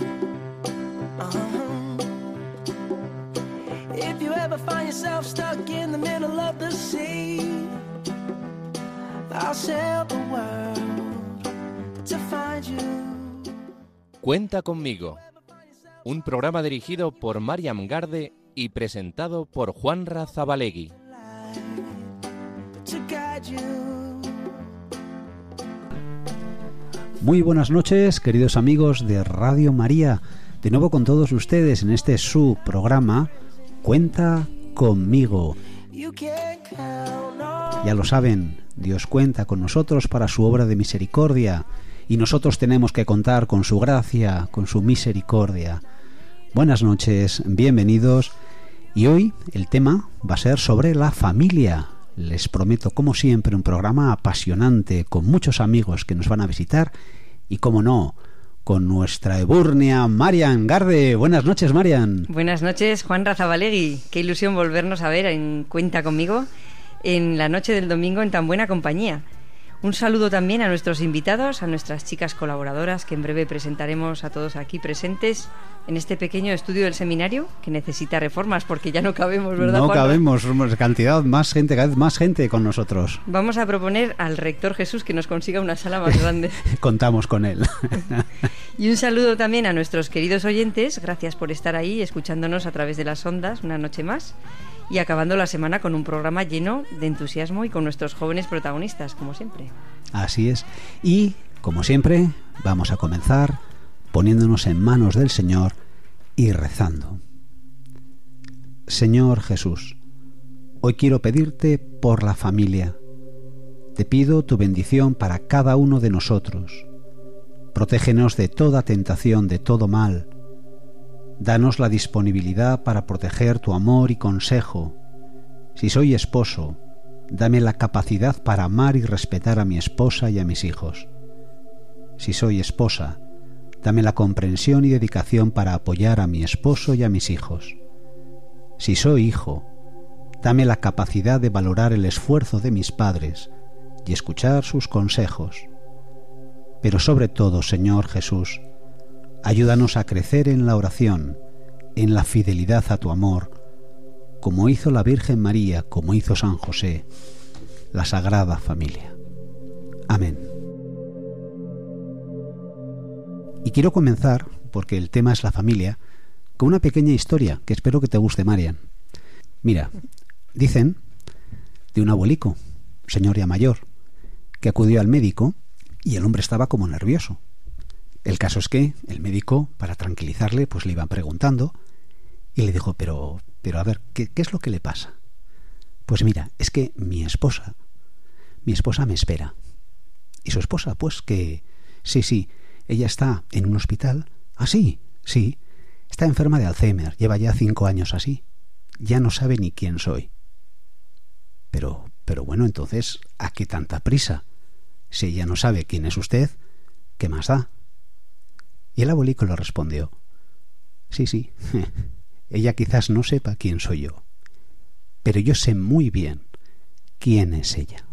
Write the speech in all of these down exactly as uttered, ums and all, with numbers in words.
Uh-huh. If you ever find yourself stuck in the middle of the sea, I'll sail the world to find you. Cuenta conmigo. Un programa dirigido por Mariam Garde y presentado por Juan Razabalegui. Muy buenas noches, queridos amigos de Radio María. De nuevo con todos ustedes en este su programa Cuenta conmigo. Ya lo saben, Dios cuenta con nosotros para su obra de misericordia y nosotros tenemos que contar con su gracia, con su misericordia. Buenas noches, bienvenidos. Y hoy el tema va a ser sobre la familia. Les prometo, como siempre, un programa apasionante, con muchos amigos que nos van a visitar y, como no, con nuestra eburnea Mariam Garde. Buenas noches, Mariam. Buenas noches, Juan Razabalegui. Qué ilusión volvernos a ver en Cuenta conmigo en la noche del domingo en tan buena compañía. Un saludo también a nuestros invitados, a nuestras chicas colaboradoras que en breve presentaremos a todos aquí presentes en este pequeño estudio del seminario que necesita reformas porque ya no cabemos, ¿verdad, No Juanma? Cabemos, somos cantidad, más gente, cada vez más gente con nosotros. Vamos a proponer al rector Jesús que nos consiga una sala más grande. Contamos con él. Y un saludo también a nuestros queridos oyentes, gracias por estar ahí escuchándonos a través de las ondas una noche más. Y acabando la semana con un programa lleno de entusiasmo y con nuestros jóvenes protagonistas, como siempre. Así es. Y, como siempre, vamos a comenzar poniéndonos en manos del Señor y rezando. Señor Jesús, hoy quiero pedirte por la familia. Te pido tu bendición para cada uno de nosotros. Protégenos de toda tentación, de todo mal. Danos la disponibilidad para proteger tu amor y consejo. Si soy esposo, dame la capacidad para amar y respetar a mi esposa y a mis hijos. Si soy esposa, dame la comprensión y dedicación para apoyar a mi esposo y a mis hijos. Si soy hijo, dame la capacidad de valorar el esfuerzo de mis padres y escuchar sus consejos. Pero sobre todo, Señor Jesús, ayúdanos a crecer en la oración, en la fidelidad a tu amor, como hizo la Virgen María, como hizo San José, la Sagrada Familia. Amén. Y quiero comenzar, porque el tema es la familia, con una pequeña historia que espero que te guste, Mariam. Mira, dicen de un abuelico, señor ya mayor, que acudió al médico y el hombre estaba como nervioso. El caso es que el médico, para tranquilizarle, pues le iban preguntando y le dijo, pero, pero a ver, ¿qué, qué es lo que le pasa? Pues mira, es que mi esposa, mi esposa me espera. ¿Y su esposa? Pues que, sí, sí, ella está en un hospital. Ah, sí, sí, está enferma de Alzheimer, lleva ya cinco años así. Ya no sabe ni quién soy. Pero, pero bueno, entonces, ¿a qué tanta prisa? Si ella no sabe quién es usted, ¿qué más da? Y el abuelico le respondió, sí, sí, ella quizás no sepa quién soy yo, pero yo sé muy bien quién es ella.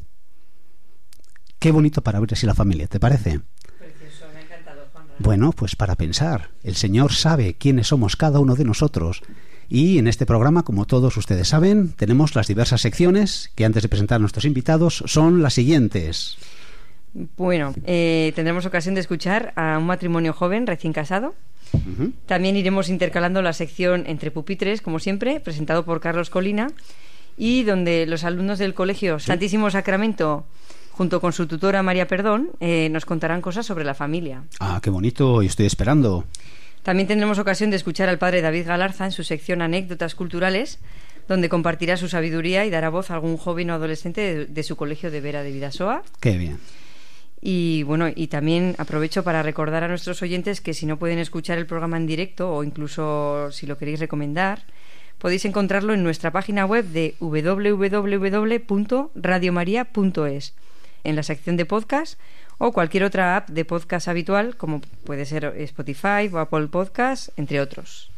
Qué bonito para ver así la familia, ¿te parece? Precioso, me ha encantado, Juan. Bueno, pues para pensar, el Señor sabe quiénes somos cada uno de nosotros. Y en este programa, como todos ustedes saben, tenemos las diversas secciones que antes de presentar a nuestros invitados son las siguientes. Bueno, eh, tendremos ocasión de escuchar a un matrimonio joven recién casado. Uh-huh. También iremos intercalando la sección Entre pupitres, como siempre, presentado por Carlos Colina, y donde los alumnos del Colegio Santísimo Sacramento, junto con su tutora María Perdón, eh, nos contarán cosas sobre la familia. Ah, qué bonito, y estoy esperando. También tendremos ocasión de escuchar al padre David Galarza en su sección Anécdotas culturales, donde compartirá su sabiduría y dará voz a algún joven o adolescente de, de su colegio de Vera de Bidasoa. Qué bien. Y bueno, y también aprovecho para recordar a nuestros oyentes que si no pueden escuchar el programa en directo o incluso si lo queréis recomendar, podéis encontrarlo en nuestra página web de doble u doble u doble u punto radio maría punto es, en la sección de podcast o cualquier otra app de podcast habitual, como puede ser Spotify o Apple Podcast, entre otros.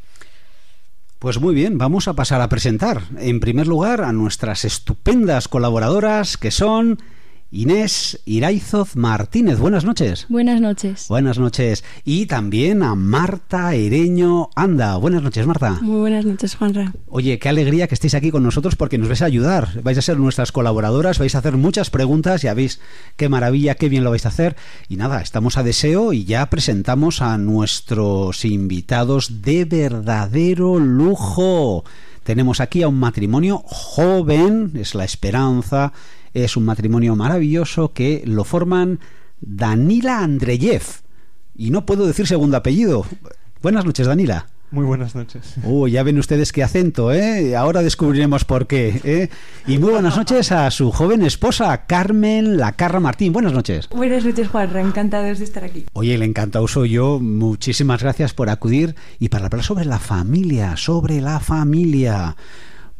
Pues muy bien, vamos a pasar a presentar, en primer lugar, a nuestras estupendas colaboradoras que son Inés Iraizoz Martínez, buenas noches. Buenas noches. Buenas noches. Y también a Marta Ereño Anda. Buenas noches, Marta. Muy buenas noches, Juanra. Oye, qué alegría que estéis aquí con nosotros porque nos vais a ayudar. Vais a ser nuestras colaboradoras, vais a hacer muchas preguntas, ya veis qué maravilla, qué bien lo vais a hacer. Y nada, estamos a deseo y ya presentamos a nuestros invitados de verdadero lujo. Tenemos aquí a un matrimonio joven, es la esperanza, es un matrimonio maravilloso que lo forman Danila Andreyev. Y no puedo decir segundo apellido. Buenas noches, Danila. Muy buenas noches. Uh, ya ven ustedes qué acento, ¿eh? Ahora descubriremos por qué, ¿eh? Y muy buenas noches a su joven esposa, Carmen Lacarra Martín. Buenas noches. Buenas noches, Juanra. Encantados de estar aquí. Oye, el encantado soy yo. Muchísimas gracias por acudir y para hablar sobre la familia, sobre la familia.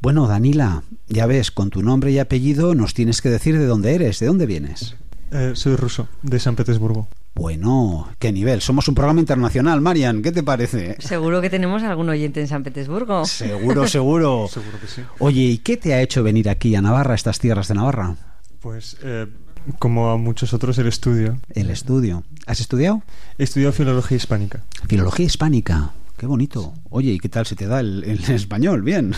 Bueno, Danila, ya ves, con tu nombre y apellido nos tienes que decir de dónde eres, de dónde vienes. Eh, soy ruso, de San Petersburgo. Bueno, qué nivel. Somos un programa internacional, Marian, ¿qué te parece? Seguro que tenemos algún oyente en San Petersburgo. Seguro, seguro. Seguro que sí. Oye, ¿y qué te ha hecho venir aquí a Navarra, a estas tierras de Navarra? Pues, eh, como a muchos otros, el estudio. El estudio. ¿Has estudiado? He estudiado filología hispánica. Filología hispánica. Qué bonito. Oye, ¿y qué tal se te da el, el español? Bien.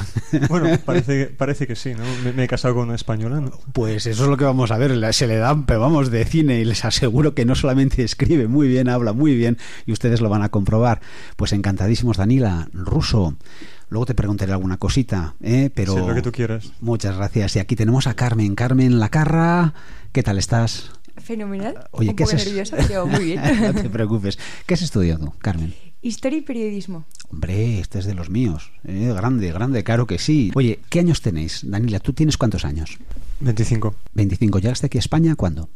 Bueno, parece, parece que sí, ¿no? Me, me he casado con una española, ¿no? Pues eso es lo que vamos a ver. Se le dan, pero vamos, de cine. Y les aseguro que no solamente escribe muy bien, habla muy bien. Y ustedes lo van a comprobar. Pues encantadísimos, Danila. Ruso. Luego te preguntaré alguna cosita, ¿eh? Pero sí, lo que tú quieras. Muchas gracias. Y aquí tenemos a Carmen. Carmen Lacarra. ¿Qué tal estás? Fenomenal. Oye, un ¿qué poco es? Nerviosa, pero muy bien. No te preocupes. ¿Qué has estudiado, Carmen? Historia y periodismo. Hombre, este es de los míos. Eh, grande, grande, claro que sí. Oye, ¿qué años tenéis? Danila, ¿tú tienes cuántos años? veinticinco. veinticinco. ¿Llegaste aquí a España cuándo?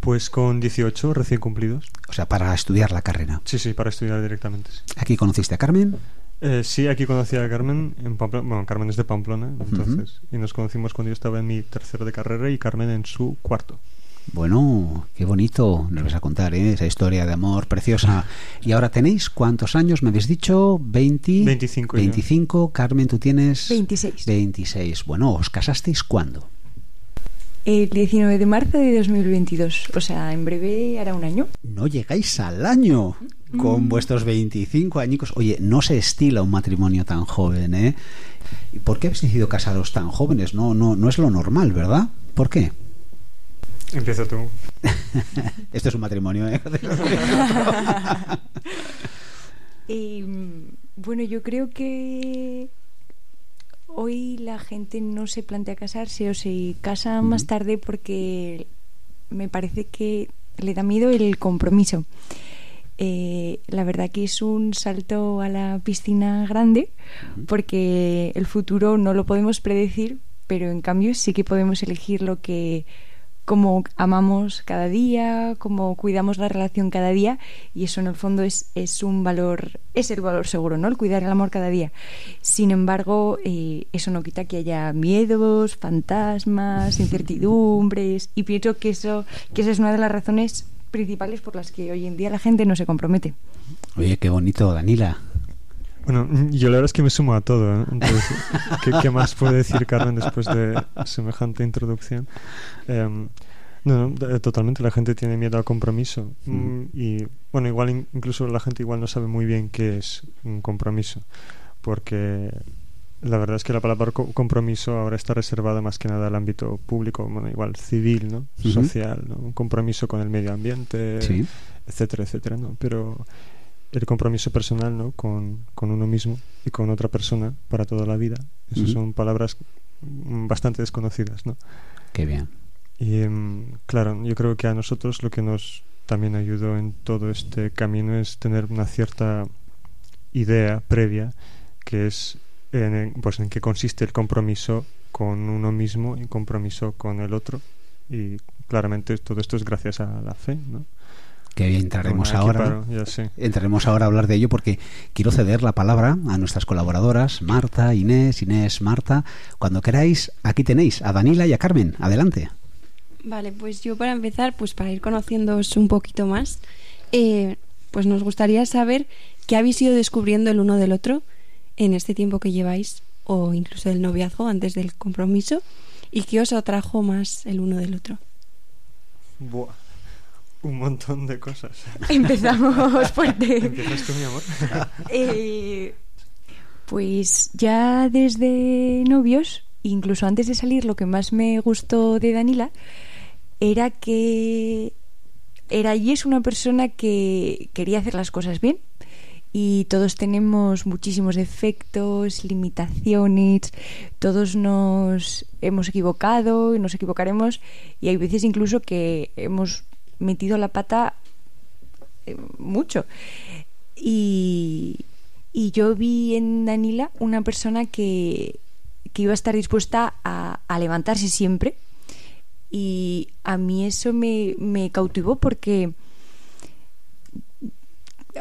Pues con dieciocho, recién cumplidos. O sea, para estudiar la carrera. Sí, sí, para estudiar directamente. Sí. ¿Aquí conociste a Carmen? Eh, sí, aquí conocí a Carmen en Pamplona. Bueno, Carmen es de Pamplona, entonces. Uh-huh. Y nos conocimos cuando yo estaba en mi tercero de carrera y Carmen en su cuarto. Bueno, qué bonito, nos vas a contar, ¿eh? Esa historia de amor preciosa. Y ahora tenéis, ¿cuántos años? Me habéis dicho veinte, veinticinco. veinticinco. Carmen, tú tienes veintiséis. veintiséis. Bueno, ¿os casasteis cuándo? El diecinueve de marzo de dos mil veintidós. O sea, en breve hará un año. No llegáis al año con mm. vuestros veinticinco añicos. Oye, no se estila un matrimonio tan joven, ¿eh? ¿Y por qué habéis decidido casaros tan jóvenes? No, no, no es lo normal, ¿verdad? ¿Por qué? Empieza tú. Esto es un matrimonio, ¿eh? eh, bueno, yo creo que hoy la gente no se plantea casarse o se casa uh-huh. más tarde porque me parece que le da miedo el compromiso. Eh, la verdad que es un salto a la piscina grande uh-huh. porque el futuro no lo podemos predecir, pero en cambio sí que podemos elegir lo que... cómo amamos cada día, cómo cuidamos la relación cada día, y eso en el fondo es, es un valor, es el valor seguro, ¿no? El cuidar el amor cada día. Sin embargo, eh, eso no quita que haya miedos, fantasmas, incertidumbres, y pienso que eso, que esa es una de las razones principales por las que hoy en día la gente no se compromete. Oye, qué bonito, Danila. Bueno, yo la verdad es que me sumo a todo, ¿eh? Entonces, ¿qué, ¿qué más puede decir Carmen después de semejante introducción? Eh, no, no, totalmente, la gente tiene miedo al compromiso. Mm. Y, bueno, igual incluso la gente igual no sabe muy bien qué es un compromiso, porque la verdad es que la palabra co- compromiso ahora está reservada más que nada al ámbito público, bueno, igual civil, ¿no? Mm-hmm. Social, ¿no? Un compromiso con el medio ambiente, sí. etcétera, etcétera, ¿no? Pero... el compromiso personal, ¿no? Con, con uno mismo y con otra persona para toda la vida. Esas uh-huh. son palabras bastante desconocidas, ¿no? Qué bien. Y um, claro, yo creo que a nosotros lo que nos también ayudó en todo este camino es tener una cierta idea previa que es en, pues, en qué consiste el compromiso con uno mismo y compromiso con el otro. Y claramente todo esto es gracias a la fe, ¿no? Que bien, entraremos bueno, ahora paro, ya, sí. entraremos ahora a hablar de ello porque quiero ceder la palabra a nuestras colaboradoras Marta, Inés, Inés, Marta. Cuando queráis, aquí tenéis a Danila y a Carmen. Adelante. Vale, pues yo para empezar, pues para ir conociéndoos un poquito más, eh, pues nos gustaría saber qué habéis ido descubriendo el uno del otro en este tiempo que lleváis o incluso del noviazgo antes del compromiso y qué os atrajo más el uno del otro. Buah. Un montón de cosas. Empezamos fuerte. ¿Empiezas tú, mi amor? eh, pues ya desde novios, incluso antes de salir, lo que más me gustó de Danila era que era y es una persona que quería hacer las cosas bien, y todos tenemos muchísimos defectos, limitaciones, todos nos hemos equivocado y nos equivocaremos, y hay veces incluso que hemos metido la pata eh, mucho, y, y yo vi en Danila una persona que, que iba a estar dispuesta a, a levantarse siempre, y a mí eso me, me cautivó, porque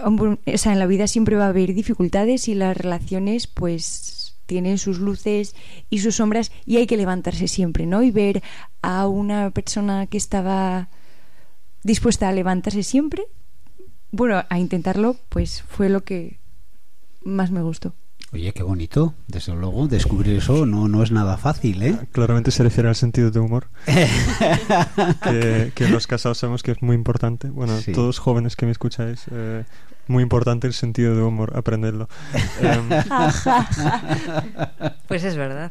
o sea, en la vida siempre va a haber dificultades y las relaciones pues tienen sus luces y sus sombras, y hay que levantarse siempre, ¿no? Y ver a una persona que estaba dispuesta a levantarse siempre, bueno, a intentarlo, pues fue lo que más me gustó. Oye, qué bonito, desde luego, descubrir eso no, no es nada fácil, ¿eh? Claramente se refiere al sentido de humor, que, que los casados sabemos que es muy importante. Bueno, sí. Todos jóvenes que me escucháis, eh, muy importante el sentido de humor, aprenderlo. eh, Pues es verdad.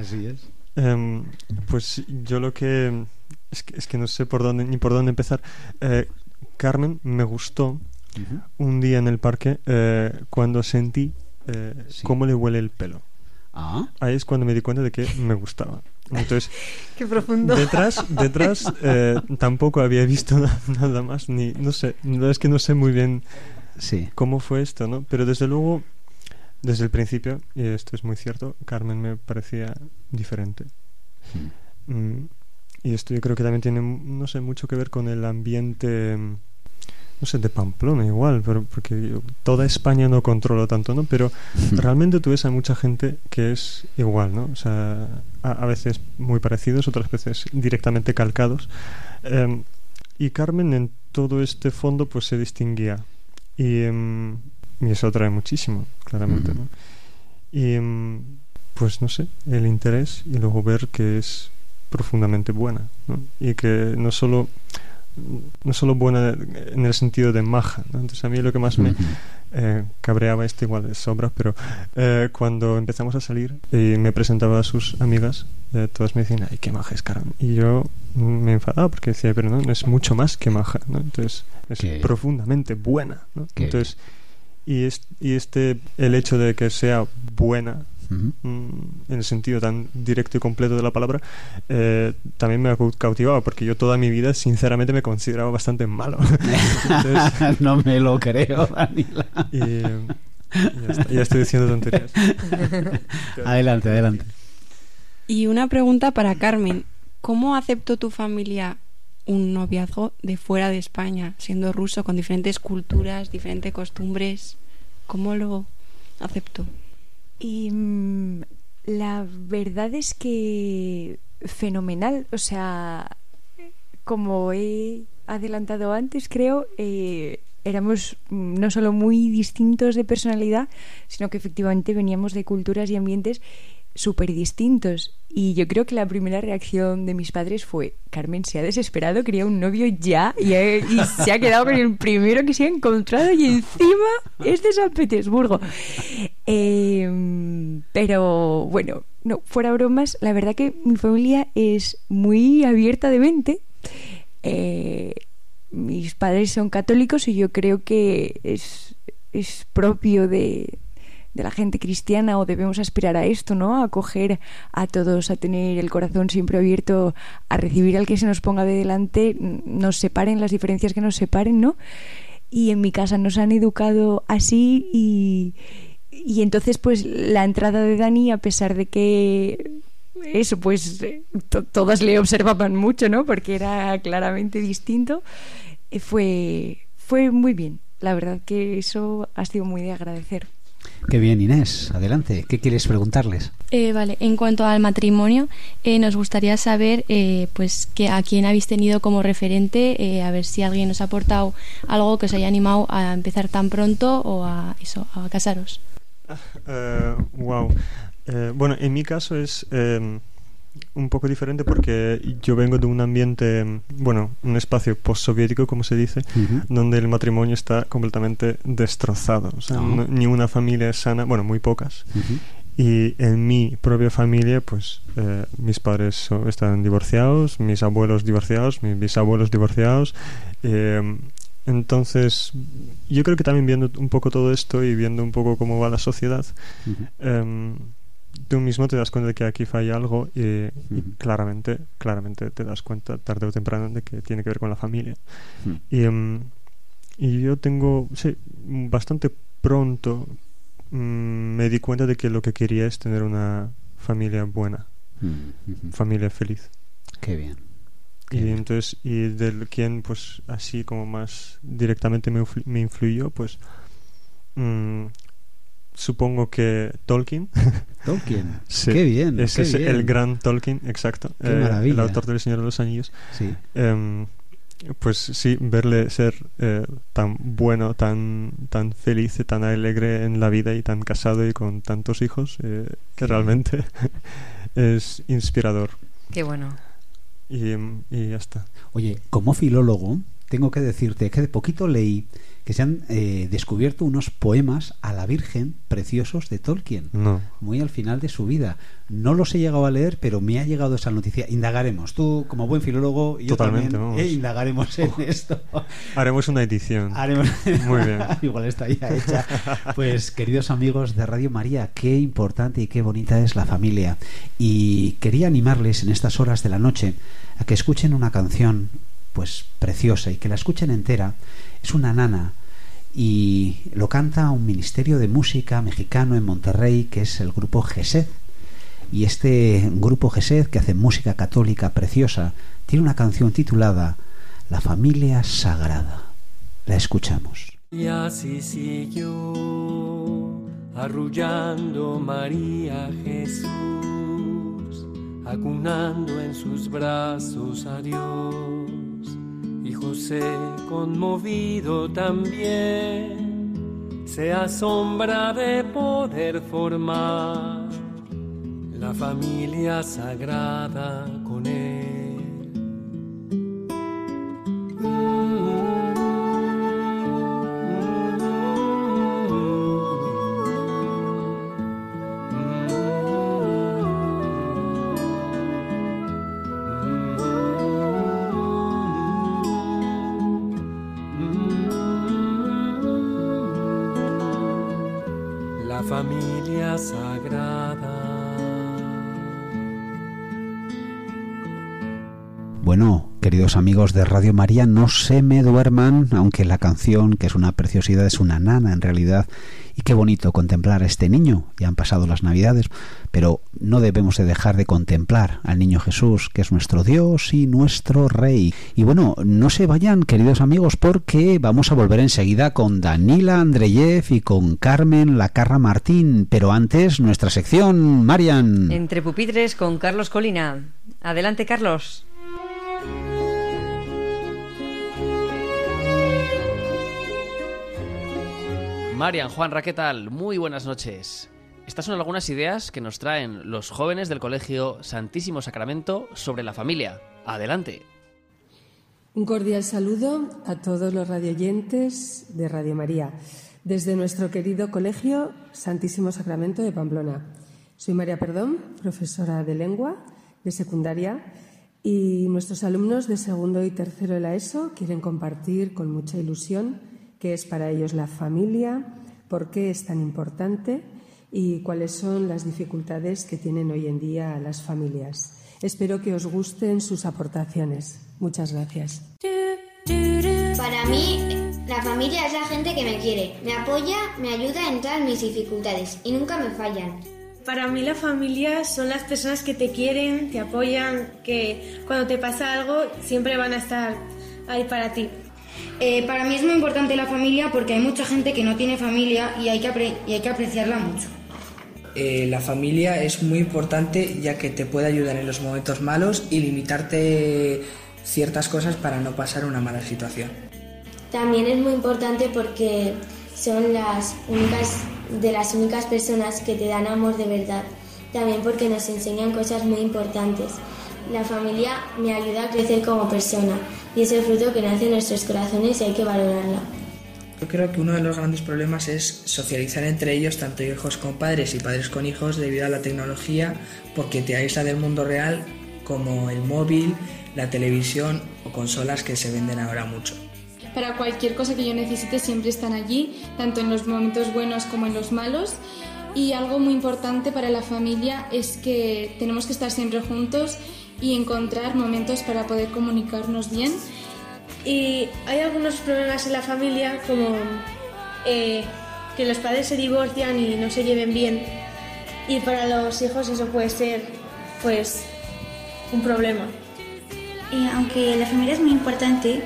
Así es. Eh, pues yo lo que... Es que, es que no sé por dónde ni por dónde empezar. Eh, Carmen me gustó uh-huh. un día en el parque eh, cuando sentí eh, sí. cómo le huele el pelo. Ah. Ahí es cuando me di cuenta de que me gustaba. Entonces, qué profundo. Detrás, detrás eh, tampoco había visto na- nada más. Ni, no sé, la verdad es que no sé muy bien sí. cómo fue esto, ¿no? Pero desde luego, desde el principio, y esto es muy cierto, Carmen me parecía diferente. Hmm. Mm. Y esto yo creo que también tiene, no sé, mucho que ver con el ambiente, no sé, de Pamplona igual, pero porque yo, toda España no controlo tanto, ¿no? Pero realmente tú ves a mucha gente que es igual, ¿no? O sea, a, a veces muy parecidos, otras veces directamente calcados. Eh, y Carmen en todo este fondo pues se distinguía. Y, eh, y eso atrae muchísimo, claramente, ¿no? Y eh, pues no sé, el interés y luego ver que es profundamente buena, ¿no? Y que no solo no solo buena en el sentido de maja, ¿no? Entonces a mí lo que más me eh, cabreaba, este igual de sobra, pero eh, cuando empezamos a salir y me presentaba a sus amigas, eh, todas me decían, ay, qué maja es Carmen, y yo me enfadaba porque decía, pero no, es mucho más que maja, ¿no? Entonces es ¿Qué? Profundamente buena, ¿no? Entonces y, es, y este el hecho de que sea buena en el sentido tan directo y completo de la palabra, eh, también me ha cautivado, porque yo toda mi vida sinceramente me consideraba bastante malo. Entonces, no me lo creo, Danila. Y, ya, está, ya estoy diciendo tonterías. Adelante, adelante. Y una pregunta para Carmen. ¿Cómo aceptó tu familia un noviazgo de fuera de España, siendo ruso, con diferentes culturas, diferentes costumbres? ¿Cómo lo aceptó? Y la verdad es que fenomenal, o sea, como he adelantado antes, creo, eh, éramos no solo muy distintos de personalidad, sino que efectivamente veníamos de culturas y ambientes súper distintos. Y yo creo que la primera reacción de mis padres fue, Carmen se ha desesperado, quería un novio ya, y, ha, y se ha quedado con el primero que se ha encontrado, y encima es de San Petersburgo. Eh, pero bueno, no, fuera bromas, la verdad que mi familia es muy abierta de mente. Eh, mis padres son católicos y yo creo que es, es propio de... de la gente cristiana, o debemos aspirar a esto, ¿no? A acoger a todos, a tener el corazón siempre abierto, a recibir al que se nos ponga de delante, nos separen las diferencias que nos separen, ¿no? Y en mi casa nos han educado así, y, y entonces pues la entrada de Dani, a pesar de que eso pues to- todas le observaban mucho, ¿no? Porque era claramente distinto, fue, fue muy bien. La verdad que eso ha sido muy de agradecer. Qué bien, Inés. Adelante. ¿Qué quieres preguntarles? Eh, vale. En cuanto al matrimonio, eh, nos gustaría saber, eh, pues, que a quién habéis tenido como referente, eh, a ver si alguien os ha aportado algo que os haya animado a empezar tan pronto o a eso, a casaros. Uh, wow. Eh, bueno, en mi caso es eh, un poco diferente porque yo vengo de un ambiente, bueno, un espacio postsoviético, como se dice, uh-huh. donde el matrimonio está completamente destrozado. O sea, uh-huh. no, ni una familia es sana, bueno, muy pocas. Uh-huh. Y en mi propia familia, pues eh, mis padres son, están divorciados, mis abuelos divorciados, mis bisabuelos divorciados. Eh, entonces, yo creo que también viendo un poco todo esto y viendo un poco cómo va la sociedad, uh-huh. eh, tú mismo te das cuenta de que aquí falla algo y, uh-huh. y claramente, claramente te das cuenta tarde o temprano de que tiene que ver con la familia. Uh-huh. Y, um, y yo tengo, sí, bastante pronto um, me di cuenta de que lo que quería es tener una familia buena, uh-huh. familia feliz. Qué bien. Qué y bien. Entonces, y de quien pues así como más directamente me, influ- me influyó, pues... Um, supongo que Tolkien. Tolkien, sí. Qué bien. Ese qué es bien. El gran Tolkien, exacto. Qué eh, maravilla. El autor del Señor de los Anillos. Sí. Eh, pues sí, verle ser eh, tan bueno, tan tan feliz, tan alegre en la vida y tan casado y con tantos hijos, eh, que realmente es inspirador. Qué bueno. Y, y ya está. Oye, como filólogo, tengo que decirte que de poquito leí que se han eh, descubierto unos poemas a la Virgen preciosos de Tolkien, no. muy al final de su vida. No los he llegado a leer, pero me ha llegado esa noticia. Indagaremos. Tú, como buen filólogo, yo Totalmente, también eh, indagaremos en oh. esto. Haremos una edición. Haremos... Muy bien. Igual está ya hecha. Pues, queridos amigos de Radio María, qué importante y qué bonita es la familia. Y quería animarles en estas horas de la noche a que escuchen una canción pues preciosa y que la escuchen entera. Es una nana y lo canta un ministerio de música mexicano en Monterrey que es el grupo Jesed, y este grupo Jesed, que hace música católica preciosa, tiene una canción titulada La Familia Sagrada. La escuchamos. Y así siguió arrullando María Jesús, acunando en sus brazos a Dios. Y José, conmovido también, se asombra de poder formar la familia sagrada con él. Familia sagrada. Bueno, queridos amigos de Radio María, no se me duerman, aunque la canción, que es una preciosidad, es una nana en realidad, y qué bonito contemplar a este niño. Ya han pasado las Navidades, pero no debemos de dejar de contemplar al niño Jesús, que es nuestro Dios y nuestro Rey. Y bueno, no se vayan, queridos amigos, porque vamos a volver enseguida con Danila Andreyev y con Carmen Lacarra Martín, pero antes nuestra sección, Marian. Entre pupitres con Carlos Colina. Adelante, Carlos. Marian, Juanra, ¿qué tal? Muy buenas noches. Estas son algunas ideas que nos traen los jóvenes del Colegio Santísimo Sacramento sobre la familia. ¡Adelante! Un cordial saludo a todos los radioyentes de Radio María, desde nuestro querido Colegio Santísimo Sacramento de Pamplona. Soy María Perdón, profesora de lengua de secundaria, y nuestros alumnos de segundo y tercero de la ESO quieren compartir con mucha ilusión qué es para ellos la familia, por qué es tan importante y cuáles son las dificultades que tienen hoy en día las familias. Espero que os gusten sus aportaciones. Muchas gracias. Para mí, la familia es la gente que me quiere, me apoya, me ayuda en todas mis dificultades y nunca me fallan. Para mí la familia son las personas que te quieren, te apoyan, que cuando te pasa algo siempre van a estar ahí para ti. Eh, para mí es muy importante la familia porque hay mucha gente que no tiene familia y hay que, apre- y hay que apreciarla mucho. Eh, la familia es muy importante ya que te puede ayudar en los momentos malos y limitarte ciertas cosas para no pasar una mala situación. También es muy importante porque son las únicas de las únicas personas que te dan amor de verdad, también porque nos enseñan cosas muy importantes. La familia me ayuda a crecer como persona y es el fruto que nace en nuestros corazones y hay que valorarla. Yo creo que uno de los grandes problemas es socializar entre ellos, tanto hijos con padres y padres con hijos, debido a la tecnología, porque te aísla del mundo real, como el móvil, la televisión o consolas que se venden ahora mucho. Para cualquier cosa que yo necesite siempre están allí, tanto en los momentos buenos como en los malos. Y algo muy importante para la familia es que tenemos que estar siempre juntos y encontrar momentos para poder comunicarnos bien. Y hay algunos problemas en la familia, como eh, que los padres se divorcian y no se lleven bien. Y para los hijos eso puede ser, pues, un problema. Eh, aunque la familia es muy importante,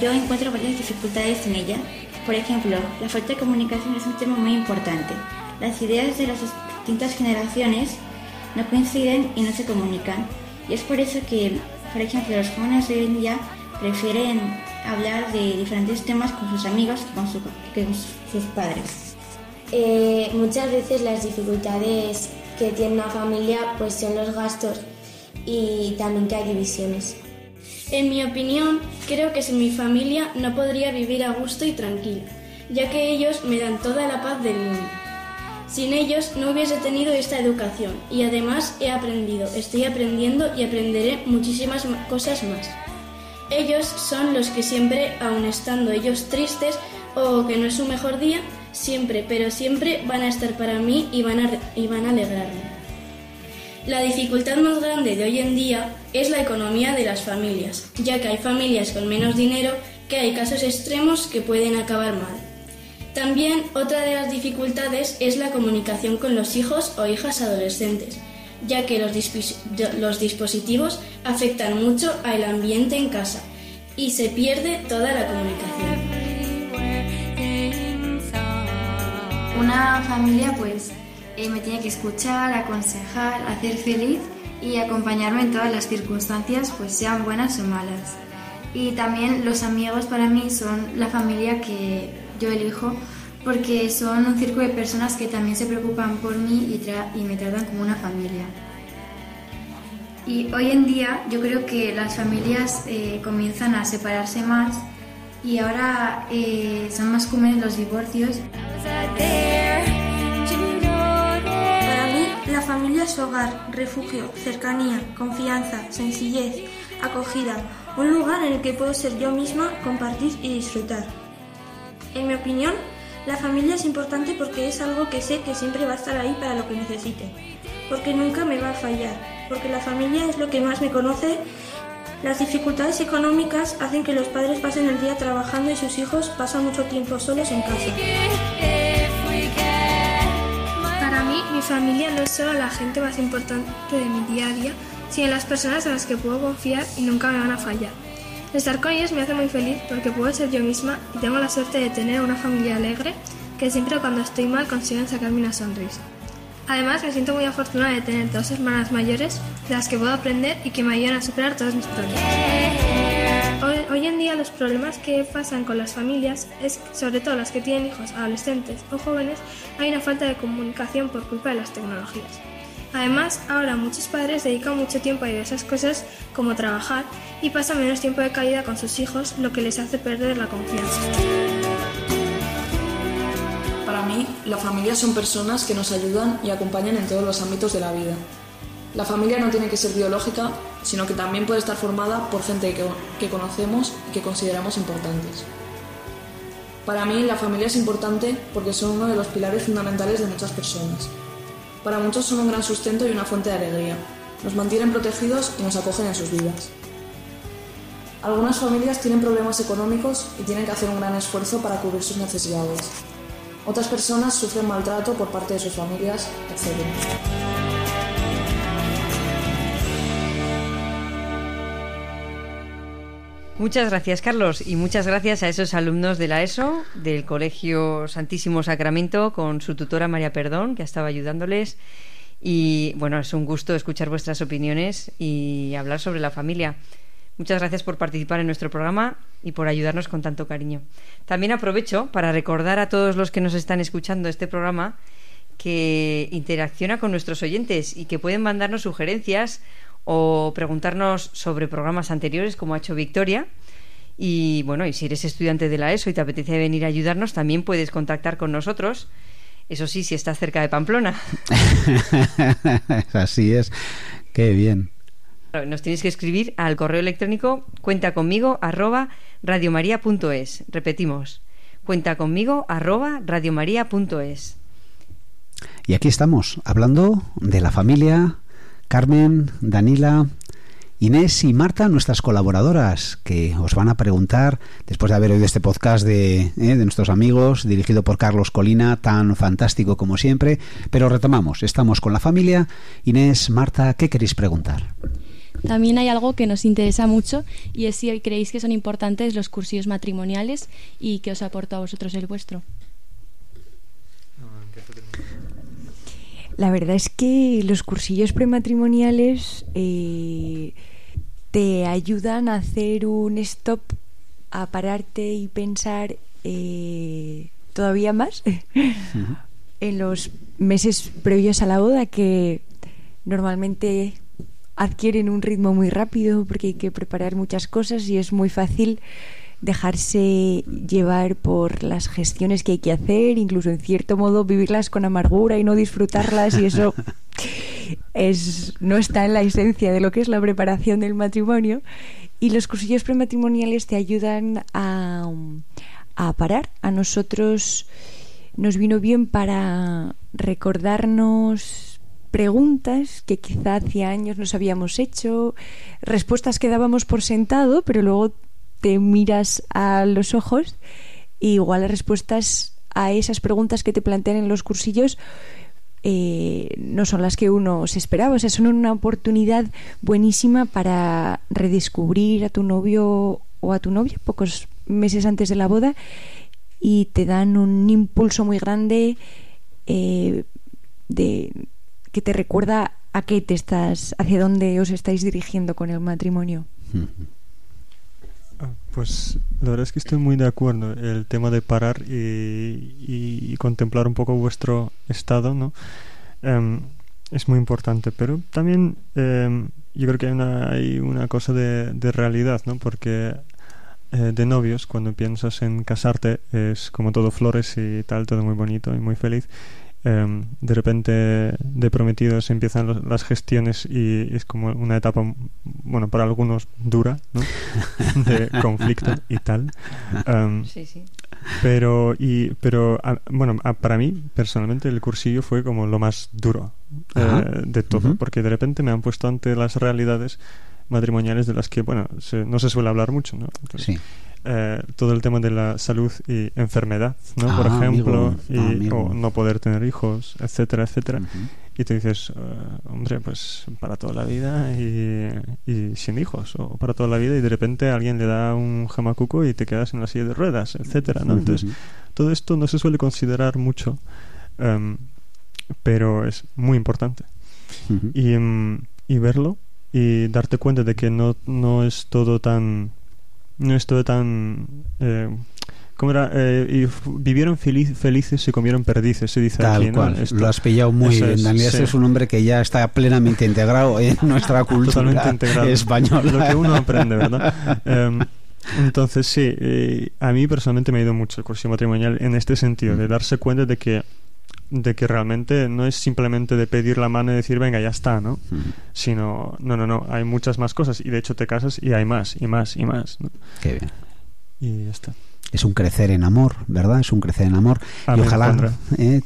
yo encuentro varias dificultades en ella. Por ejemplo, la falta de comunicación es un tema muy importante. Las ideas de las distintas generaciones no coinciden y no se comunican. Y es por eso que, por ejemplo, los jóvenes de hoy en día prefieren hablar de diferentes temas con sus amigos que con, su, que con sus padres. Eh, muchas veces las dificultades que tiene una familia pues son los gastos y también que hay divisiones. En mi opinión, creo que sin mi familia no podría vivir a gusto y tranquilo, ya que ellos me dan toda la paz del mundo. Sin ellos no hubiese tenido esta educación y además he aprendido, estoy aprendiendo y aprenderé muchísimas cosas más. Ellos son los que siempre, aun estando ellos tristes o que no es su mejor día, siempre, pero siempre van a estar para mí y van a, y van a alegrarme. La dificultad más grande de hoy en día es la economía de las familias, ya que hay familias con menos dinero, que hay casos extremos que pueden acabar mal. También otra de las dificultades es la comunicación con los hijos o hijas adolescentes, ya que los, disp- los dispositivos afectan mucho al ambiente en casa y se pierde toda la comunicación. Una familia pues Eh, me tiene que escuchar, aconsejar, hacer feliz y acompañarme en todas las circunstancias, pues sean buenas o malas. Y también los amigos para mí son la familia que yo elijo porque son un círculo de personas que también se preocupan por mí y, tra- y me tratan como una familia. Y hoy en día yo creo que las familias eh, comienzan a separarse más y ahora eh, son más comunes los divorcios. La familia es hogar, refugio, cercanía, confianza, sencillez, acogida, un lugar en el que puedo ser yo misma, compartir y disfrutar. En mi opinión, la familia es importante porque es algo que sé que siempre va a estar ahí para lo que necesite, porque nunca me va a fallar, porque la familia es lo que más me conoce. Las dificultades económicas hacen que los padres pasen el día trabajando y sus hijos pasan mucho tiempo solos en casa. Mi familia no es solo la gente más importante de mi día a día, sino las personas en las que puedo confiar y nunca me van a fallar. Estar con ellos me hace muy feliz porque puedo ser yo misma y tengo la suerte de tener una familia alegre que siempre cuando estoy mal consiguen sacarme una sonrisa. Además, me siento muy afortunada de tener dos hermanas mayores de las que puedo aprender y que me ayudan a superar todos mis problemas. Hoy, hoy en día los problemas que pasan con las familias, es, sobre todo las que tienen hijos, adolescentes o jóvenes, hay una falta de comunicación por culpa de las tecnologías. Además, ahora muchos padres dedican mucho tiempo a diversas cosas como trabajar y pasan menos tiempo de calidad con sus hijos, lo que les hace perder la confianza. Para mí, la familia son personas que nos ayudan y acompañan en todos los ámbitos de la vida. La familia no tiene que ser biológica, sino que también puede estar formada por gente que, que conocemos y que consideramos importantes. Para mí, la familia es importante porque son uno de los pilares fundamentales de muchas personas. Para muchos son un gran sustento y una fuente de alegría. Nos mantienen protegidos y nos acogen en sus vidas. Algunas familias tienen problemas económicos y tienen que hacer un gran esfuerzo para cubrir sus necesidades. Otras personas sufren maltrato por parte de sus familias, etcétera. Muchas gracias, Carlos, y muchas gracias a esos alumnos de la ESO, del Colegio Santísimo Sacramento, con su tutora María Perdón, que ha estado ayudándoles. Y bueno, es un gusto escuchar vuestras opiniones y hablar sobre la familia. Muchas gracias por participar en nuestro programa y por ayudarnos con tanto cariño. También aprovecho para recordar a todos los que nos están escuchando este programa que interacciona con nuestros oyentes y que pueden mandarnos sugerencias o preguntarnos sobre programas anteriores, como ha hecho Victoria. Y bueno, y si eres estudiante de la ESO y te apetece venir a ayudarnos, también puedes contactar con nosotros. Eso sí, si estás cerca de Pamplona. Así es. Qué bien. Nos tienes que escribir al correo electrónico cuenta conmigo arroba radiomaria punto es. Repetimos, cuenta conmigo arroba radiomaria punto es. Y aquí estamos, hablando de la familia, Carmen, Danila, Inés y Marta, nuestras colaboradoras, que os van a preguntar, después de haber oído este podcast de, eh, de nuestros amigos, dirigido por Carlos Colina, tan fantástico como siempre. Pero retomamos, estamos con la familia. Inés, Marta, ¿qué queréis preguntar? También hay algo que nos interesa mucho, y es si creéis que son importantes los cursillos matrimoniales y qué os aportó a vosotros el vuestro. La verdad es que los cursillos prematrimoniales eh, te ayudan a hacer un stop, a pararte y pensar eh, todavía más uh-huh. en los meses previos a la boda, que normalmente adquieren un ritmo muy rápido porque hay que preparar muchas cosas y es muy fácil dejarse llevar por las gestiones que hay que hacer, incluso en cierto modo vivirlas con amargura y no disfrutarlas, y eso es no está en la esencia de lo que es la preparación del matrimonio. Y los cursillos prematrimoniales te ayudan a, a parar. A nosotros nos vino bien para recordarnos preguntas que quizá hacía años nos habíamos hecho, respuestas que dábamos por sentado, pero luego te miras a los ojos y igual las respuestas a esas preguntas que te plantean en los cursillos eh, no son las que uno se esperaba. O sea, son una oportunidad buenísima para redescubrir a tu novio o a tu novia pocos meses antes de la boda, y te dan un impulso muy grande eh, de que te recuerda a qué te estás, hacia dónde os estáis dirigiendo con el matrimonio. Mm-hmm. Pues la verdad es que estoy muy de acuerdo. El tema de parar y, y, y contemplar un poco vuestro estado, ¿no? Um, es muy importante, pero también um, yo creo que hay una, hay una cosa de, de realidad, ¿no? Porque eh, de novios, cuando piensas en casarte, es como todo flores y tal, todo muy bonito y muy feliz. Um, de repente, de prometidos empiezan los, las gestiones, y es como una etapa, bueno, para algunos dura, ¿no? De conflicto y tal. Um, sí, sí. Pero, y, pero a, bueno, a, para mí, personalmente, el cursillo fue como lo más duro eh, de todo, uh-huh. porque de repente me han puesto ante las realidades matrimoniales de las que, bueno, se, no se suele hablar mucho, ¿no? Entonces, sí. Eh, todo el tema de la salud y enfermedad, ¿no? Ah, por ejemplo, y, ah, o no poder tener hijos, etcétera, etcétera. Uh-huh. Y te dices, uh, hombre, pues para toda la vida y, y sin hijos, o para toda la vida, y de repente alguien le da un jamacuco y te quedas en la silla de ruedas, etcétera, ¿no? Entonces, uh-huh. todo esto no se suele considerar mucho, um, pero es muy importante. Uh-huh. Y, um, y verlo y darte cuenta de que no, no es todo tan... no estuve tan eh, ¿cómo era? Eh, vivieron feliz, felices y comieron perdices, se dice. Tal aquí, ¿no? Cual, esto. Lo has pillado muy eso bien, Daniel. Sí. Este es un hombre que ya está plenamente integrado en nuestra cultura española. Lo que uno aprende, ¿verdad? um, entonces sí, eh, a mí personalmente me ha ido mucho el cursillo matrimonial en este sentido, de darse cuenta de que de que realmente no es simplemente de pedir la mano y decir venga ya está, ¿no? Mm. Sino no no no hay muchas más cosas, y de hecho te casas y hay más y más y más, ¿no? Qué bien. Y ya está. Es un crecer en amor, ¿verdad? Es un crecer en amor. A y ojalá, eh,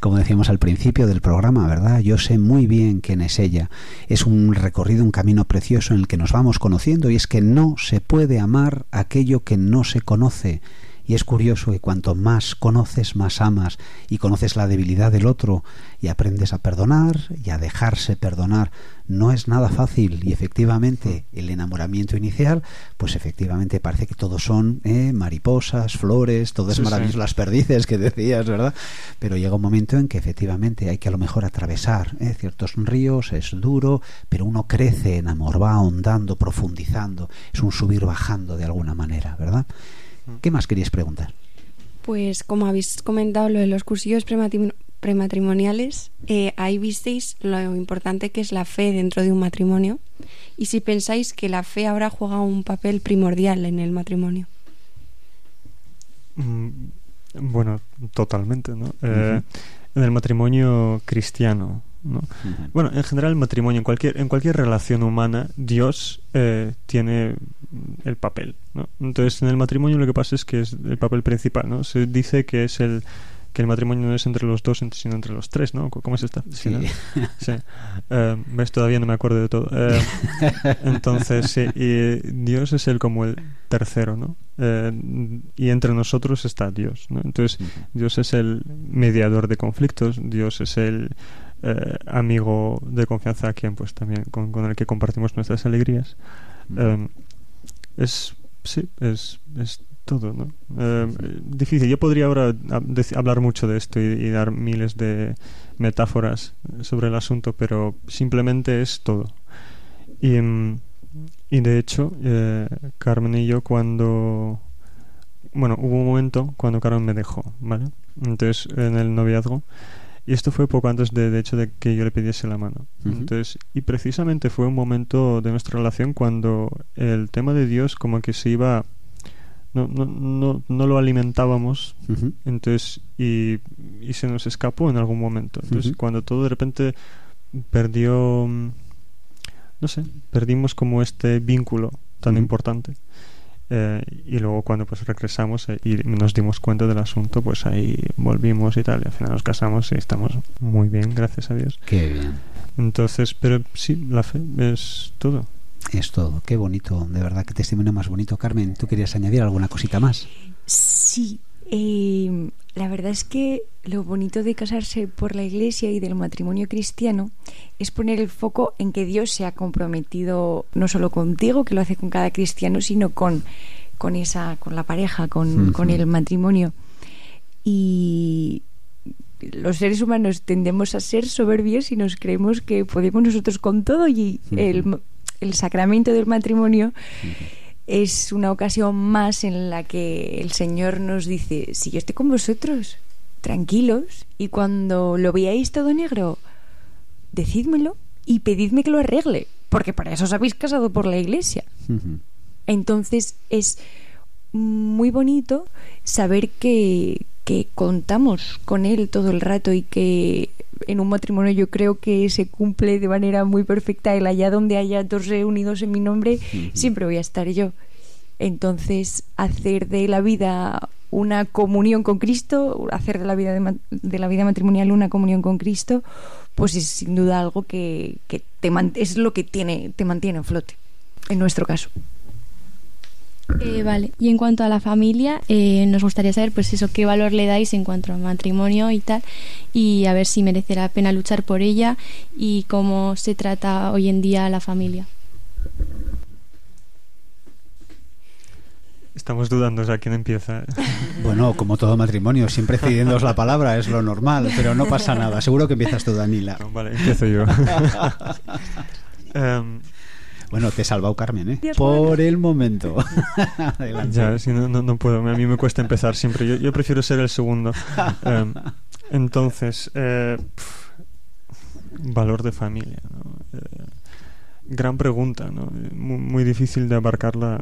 como decíamos al principio del programa, ¿verdad? Yo sé muy bien quién es ella. Es un recorrido, un camino precioso en el que nos vamos conociendo, y es que no se puede amar aquello que no se conoce. Y es curioso que cuanto más conoces, más amas, y conoces la debilidad del otro, y aprendes a perdonar y a dejarse perdonar. No es nada fácil, y efectivamente el enamoramiento inicial, pues efectivamente parece que todos son eh, mariposas, flores, todo es sí, maravilloso, sí. Las perdices que decías, ¿verdad? Pero llega un momento en que efectivamente hay que a lo mejor atravesar eh, ciertos ríos, es duro, pero uno crece en amor, va ahondando, profundizando, es un subir bajando de alguna manera, ¿verdad? ¿Qué más querías preguntar? Pues como habéis comentado, lo de los cursillos prematim- prematrimoniales, eh, ahí visteis lo importante que es la fe dentro de un matrimonio y si pensáis que la fe ahora juega un papel primordial en el matrimonio. Bueno, totalmente, ¿no? Eh, uh-huh. En el matrimonio cristiano, ¿no? Uh-huh. Bueno, en general el matrimonio, en cualquier, en cualquier relación humana, Dios eh, tiene el papel, ¿no? Entonces, en el matrimonio lo que pasa es que es el papel principal, ¿no? Se dice que es el que el matrimonio no es entre los dos, sino entre los tres, ¿no? ¿Cómo es esta? Sí. Sí. Eh, ¿Ves? Todavía no me acuerdo de todo. Eh, entonces, sí, y Dios es el como el tercero, ¿no? Eh, y entre nosotros está Dios, ¿no? Entonces, Dios es el mediador de conflictos, Dios es el eh, amigo de confianza a quien, pues, también con, con el que compartimos nuestras alegrías. Eh, es, sí, es... es todo, ¿no? Eh, difícil. Yo podría ahora hablar mucho de esto y, y dar miles de metáforas sobre el asunto, pero simplemente es todo. Y, y de hecho, eh, Carmen y yo cuando... Bueno, hubo un momento cuando Carmen me dejó, ¿vale? Entonces, en el noviazgo. Y esto fue poco antes de, de hecho de que yo le pidiese la mano. Uh-huh. Entonces, y precisamente fue un momento de nuestra relación cuando el tema de Dios como que se iba... No, no, no, no lo alimentábamos, uh-huh. entonces y, y se nos escapó en algún momento. Entonces, uh-huh. cuando todo de repente perdió, no sé, perdimos como este vínculo tan uh-huh. importante. Eh, y luego cuando pues regresamos eh, y nos dimos cuenta del asunto, pues ahí volvimos y tal. Y al final nos casamos y estamos muy bien, gracias a Dios. Qué bien. Entonces, pero sí, la fe es todo. Es todo, qué bonito, de verdad, qué testimonio más bonito. Carmen, ¿tú querías añadir alguna cosita más? Sí, eh, la verdad es que lo bonito de casarse por la Iglesia y del matrimonio cristiano es poner el foco en que Dios se ha comprometido no solo contigo, que lo hace con cada cristiano, sino con, con, esa, con la pareja, con, uh-huh. con el matrimonio. Y... los seres humanos tendemos a ser soberbios y nos creemos que podemos nosotros con todo y uh-huh. el... el sacramento del matrimonio uh-huh. es una ocasión más en la que el Señor nos dice: si yo estoy con vosotros, tranquilos, y cuando lo veáis todo negro, decídmelo y pedidme que lo arregle, porque para eso os habéis casado por la Iglesia. Uh-huh. Entonces es muy bonito saber que, que contamos con Él todo el rato y que... en un matrimonio yo creo que se cumple de manera muy perfecta el allá donde haya dos reunidos en mi nombre, uh-huh. siempre voy a estar yo. Entonces, hacer de la vida una comunión con Cristo, hacer de la vida de, de la vida matrimonial una comunión con Cristo, pues es sin duda algo que, que te man- es lo que tiene, te mantiene a flote, en nuestro caso. Eh, vale, y en cuanto a la familia, eh, nos gustaría saber, pues eso, qué valor le dais en cuanto al matrimonio y tal, y a ver si merece la pena luchar por ella y cómo se trata hoy en día la familia. Estamos dudando, o sea, ¿quién empieza? Bueno, como todo matrimonio, siempre cediéndoos la palabra, es lo normal, pero no pasa nada. Seguro que empiezas tú, Danila. No, vale, empiezo yo. um, Bueno, te he salvado, Carmen, ¿eh? Dios, por bueno. El momento. Adelante. Ya, si no, no, no puedo. A mí me cuesta empezar siempre. Yo, yo prefiero ser el segundo. Eh, entonces, eh, pff, valor de familia, ¿no? Eh, gran pregunta, ¿no? Muy, muy difícil de abarcarla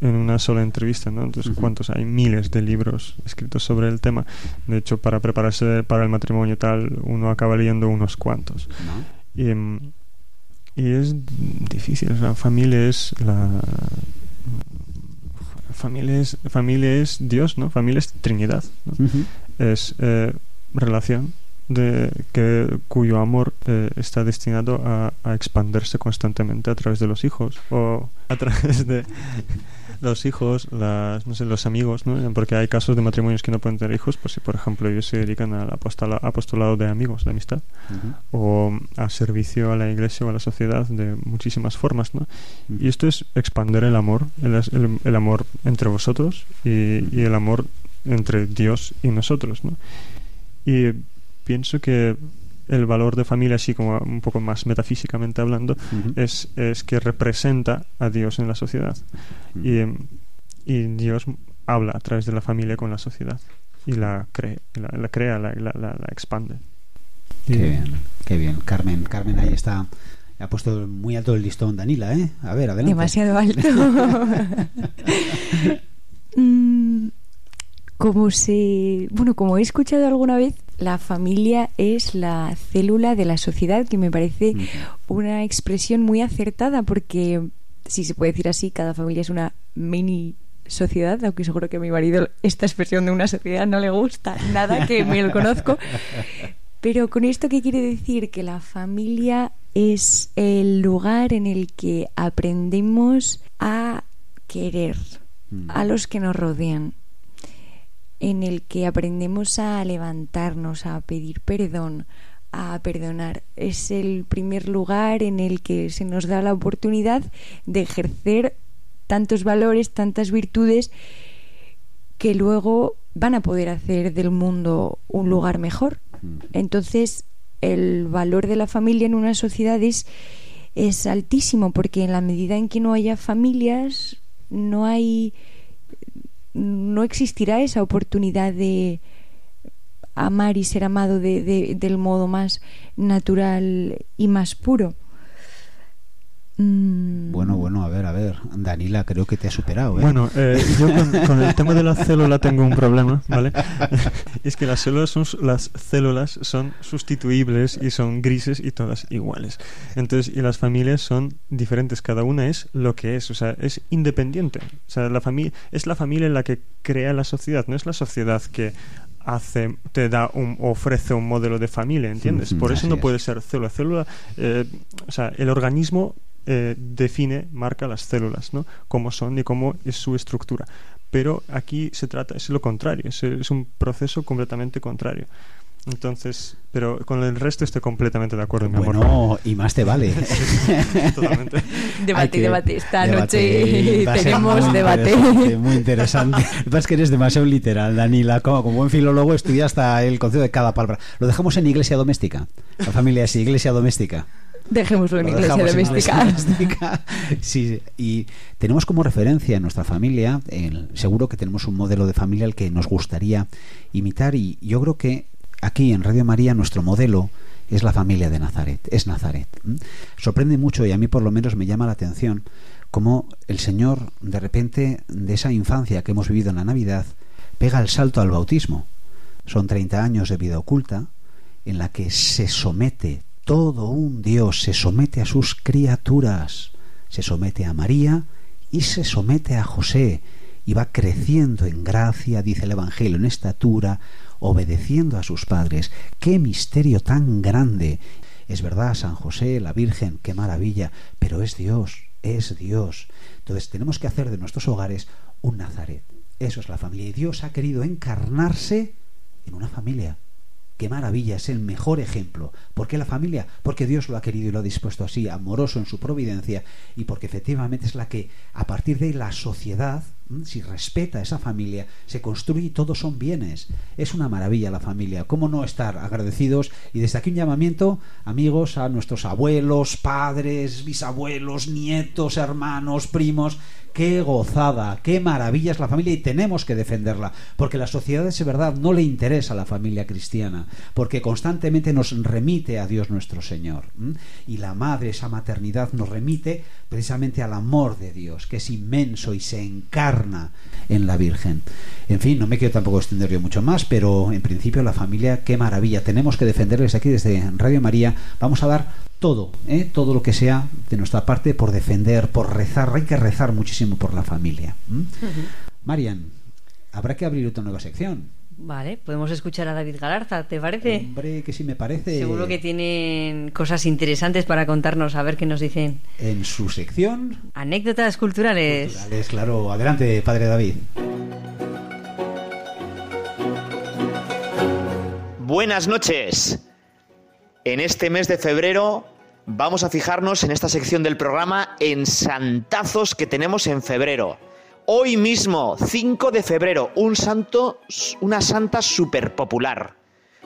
en una sola entrevista, ¿no? Entonces, ¿cuántos hay? Miles de libros escritos sobre el tema. De hecho, para prepararse para el matrimonio tal, uno acaba leyendo unos cuantos. ¿No? Y... y es difícil, o sea, familia es la familia es familia es Dios, ¿no? Familia es Trinidad, ¿no? Uh-huh. Es eh, relación de que cuyo amor eh, está destinado a, a expandirse constantemente a través de los hijos o a través de los hijos, las no sé, los amigos, ¿no? Porque hay casos de matrimonios que no pueden tener hijos, pues si por ejemplo ellos se dedican al apostola, apostolado de amigos, de amistad, uh-huh. o a servicio a la Iglesia o a la sociedad de muchísimas formas, ¿no? Uh-huh. Y esto es expandir el amor, el, el, el amor entre vosotros y, uh-huh. y el amor entre Dios y nosotros, ¿no? Y pienso que el valor de familia, así como un poco más metafísicamente hablando, uh-huh. es, es que representa a Dios en la sociedad. Uh-huh. Y, y Dios habla a través de la familia con la sociedad. Y la, cre- la, la crea, la, la, la expande. Qué bien, qué bien. Carmen, Carmen, ahí está. Ha puesto muy alto el listón Danila, ¿eh? A ver, adelante. Demasiado alto. Como se... Bueno, como he escuchado alguna vez, la familia es la célula de la sociedad, que me parece una expresión muy acertada, porque, si se puede decir así, cada familia es una mini sociedad, aunque seguro que a mi marido esta expresión de una sociedad no le gusta nada, que me lo conozco. Pero con esto, ¿qué quiere decir? Que la familia es el lugar en el que aprendemos a querer a los que nos rodean, en el que aprendemos a levantarnos, a pedir perdón, a perdonar. Es el primer lugar en el que se nos da la oportunidad de ejercer tantos valores, tantas virtudes, que luego van a poder hacer del mundo un lugar mejor. Entonces, el valor de la familia en una sociedad es, es altísimo, porque en la medida en que no haya familias, no hay, no existirá esa oportunidad de amar y ser amado de, de, del modo más natural y más puro. Bueno, bueno, a ver, a ver, Danila, creo que te ha superado, ¿eh? Bueno, eh, yo con, con el tema de la célula tengo un problema, ¿vale? Es que las células son, las células son sustituibles y son grises y todas iguales. Entonces, y las familias son diferentes, cada una es lo que es, o sea, es independiente. O sea, la familia es la familia en la que crea la sociedad, no es la sociedad que hace, te da un, ofrece un modelo de familia, ¿entiendes? Por eso no puede ser célula. Célula, eh, o sea, el organismo Eh, define, marca las células, ¿no? Cómo son y cómo es su estructura. Pero aquí se trata, es lo contrario, es, es un proceso completamente contrario. Entonces, pero con el resto estoy completamente de acuerdo, mi amor. Bueno, y más te vale. Sí, totalmente. Debate, que, debate. Esta debate, noche tenemos debate. Interesante, muy interesante. Lo que pasa es que eres demasiado literal, Danila. Como, como buen filólogo, estudia hasta el concepto de cada palabra. Lo dejamos en iglesia doméstica. La familia es iglesia doméstica. Dejémoslo en iglesia doméstica. Sí, y tenemos como referencia en nuestra familia, el, seguro que tenemos un modelo de familia al que nos gustaría imitar, y yo creo que aquí en Radio María nuestro modelo es la familia de Nazaret, es Nazaret. Sorprende mucho, y a mí por lo menos me llama la atención, cómo el Señor de repente de esa infancia que hemos vivido en la Navidad pega el salto al bautismo. Son treinta años de vida oculta en la que se somete todo un Dios, se somete a sus criaturas, se somete a María y se somete a José, y va creciendo en gracia, dice el Evangelio, en estatura, obedeciendo a sus padres. ¡Qué misterio tan grande! Es verdad, San José, la Virgen, qué maravilla, pero es Dios, es Dios. Entonces tenemos que hacer de nuestros hogares un Nazaret. Eso es la familia, y Dios ha querido encarnarse en una familia. ¡Qué maravilla! Es el mejor ejemplo. ¿Por qué la familia? Porque Dios lo ha querido y lo ha dispuesto así, amoroso en su providencia, y porque efectivamente es la que, a partir de la sociedad, si respeta esa familia, se construye y todos son bienes. Es una maravilla la familia. ¿Cómo no estar agradecidos? Y desde aquí un llamamiento, amigos, a nuestros abuelos, padres, bisabuelos, nietos, hermanos, primos. ¡Qué gozada! ¡Qué maravilla es la familia! Y tenemos que defenderla, porque la sociedad, de verdad, no le interesa a la familia cristiana, porque constantemente nos remite a Dios nuestro Señor. ¿Mm? Y la madre, esa maternidad, nos remite precisamente al amor de Dios, que es inmenso y se encarna en la Virgen. En fin, no me quiero tampoco extender yo mucho más, pero en principio la familia, ¡qué maravilla! Tenemos que defenderles aquí desde Radio María. Vamos a dar todo, ¿eh? Todo lo que sea de nuestra parte por defender, por rezar. Hay que rezar muchísimo por la familia. ¿Mm? Uh-huh. Marian, habrá que abrir otra nueva sección. Vale, podemos escuchar a David Galarza, ¿te parece? Hombre, que sí me parece. Seguro que tienen cosas interesantes para contarnos, a ver qué nos dicen. En su sección... Anécdotas culturales. Culturales, claro. Adelante, padre David. Buenas noches. En este mes de febrero... vamos a fijarnos en esta sección del programa en santazos que tenemos en febrero. Hoy mismo, cinco de febrero, un santo, una santa súper popular.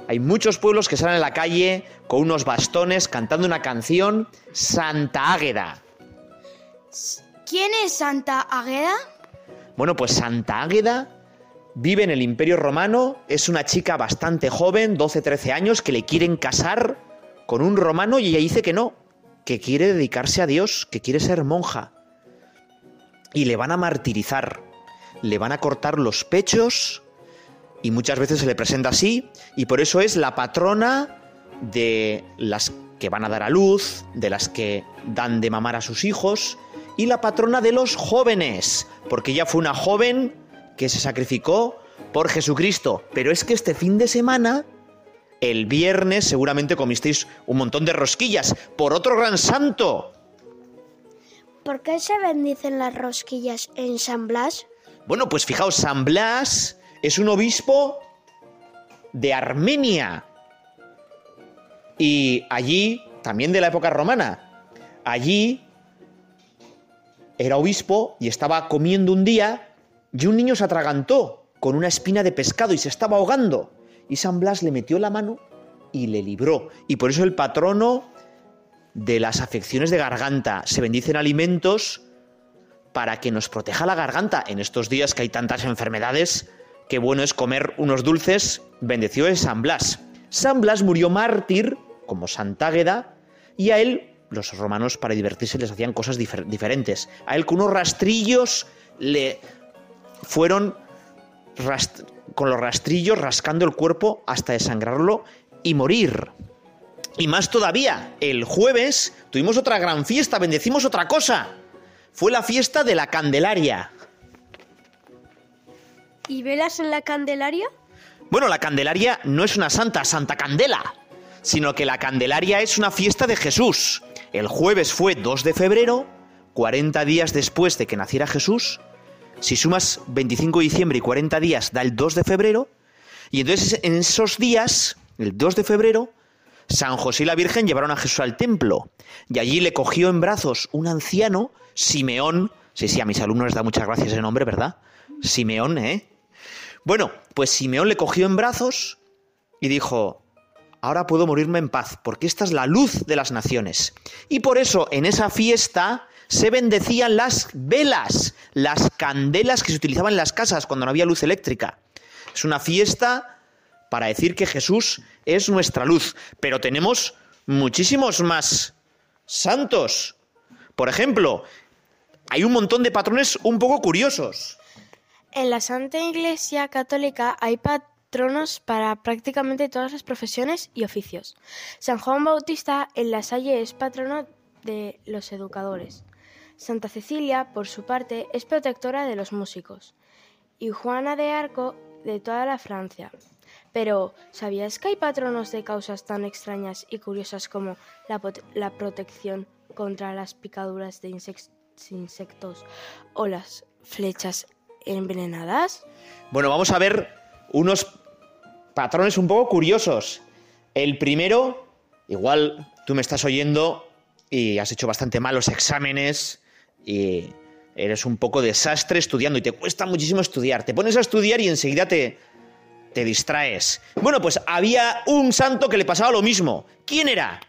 Hay muchos pueblos que salen a la calle con unos bastones cantando una canción, Santa Águeda. ¿Quién es Santa Águeda? Bueno, pues Santa Águeda vive en el Imperio Romano, es una chica bastante joven, doce, trece años, que le quieren casar con un romano y ella dice que no, que quiere dedicarse a Dios, que quiere ser monja. Y le van a martirizar, le van a cortar los pechos y muchas veces se le presenta así y por eso es la patrona de las que van a dar a luz, de las que dan de mamar a sus hijos y la patrona de los jóvenes, porque ella fue una joven que se sacrificó por Jesucristo. Pero es que este fin de semana, el viernes, seguramente comisteis un montón de rosquillas por otro gran santo. ¿Por qué se bendicen las rosquillas en San Blas? Bueno, pues fijaos, San Blas es un obispo de Armenia. Y allí, también de la época romana, allí era obispo y estaba comiendo un día y un niño se atragantó con una espina de pescado y se estaba ahogando. Y San Blas le metió la mano y le libró. Y por eso el patrono de las afecciones de garganta. Se bendicen alimentos para que nos proteja la garganta. En estos días que hay tantas enfermedades, qué bueno es comer unos dulces. Bendecido es San Blas. San Blas murió mártir, como Santa Águeda, y a él, los romanos para divertirse les hacían cosas difer- diferentes. A él con unos rastrillos le fueron... Rast- con los rastrillos rascando el cuerpo hasta desangrarlo y morir. Y más todavía, el jueves tuvimos otra gran fiesta, bendecimos otra cosa. Fue la fiesta de la Candelaria. ¿Y velas en la Candelaria? Bueno, la Candelaria no es una santa, Santa Candela, sino que la Candelaria es una fiesta de Jesús. El jueves fue dos de febrero, cuarenta días después de que naciera Jesús. Si sumas veinticinco de diciembre y cuarenta días, da el dos de febrero. Y entonces en esos días, el dos de febrero, San José y la Virgen llevaron a Jesús al templo. Y allí le cogió en brazos un anciano, Simeón. Sí, sí, a mis alumnos les da muchas gracias ese nombre, ¿verdad? Simeón, ¿eh? Bueno, pues Simeón le cogió en brazos y dijo, ahora puedo morirme en paz, porque esta es la luz de las naciones. Y por eso en esa fiesta se bendecían las velas, las candelas que se utilizaban en las casas cuando no había luz eléctrica. Es una fiesta para decir que Jesús es nuestra luz. Pero tenemos muchísimos más santos. Por ejemplo, hay un montón de patrones un poco curiosos. En la Santa Iglesia Católica hay patronos para prácticamente todas las profesiones y oficios. San Juan Bautista en La Salle es patrono de los educadores. Santa Cecilia, por su parte, es protectora de los músicos y Juana de Arco de toda la Francia. Pero, ¿sabías que hay patronos de causas tan extrañas y curiosas como la, pot- la protección contra las picaduras de insect- insectos o las flechas envenenadas? Bueno, vamos a ver unos patrones un poco curiosos. El primero, igual tú me estás oyendo y has hecho bastante malos exámenes y eres un poco desastre estudiando y te cuesta muchísimo estudiar. Te pones a estudiar y enseguida te, te distraes. Bueno, pues había un santo que le pasaba lo mismo. ¿Quién era?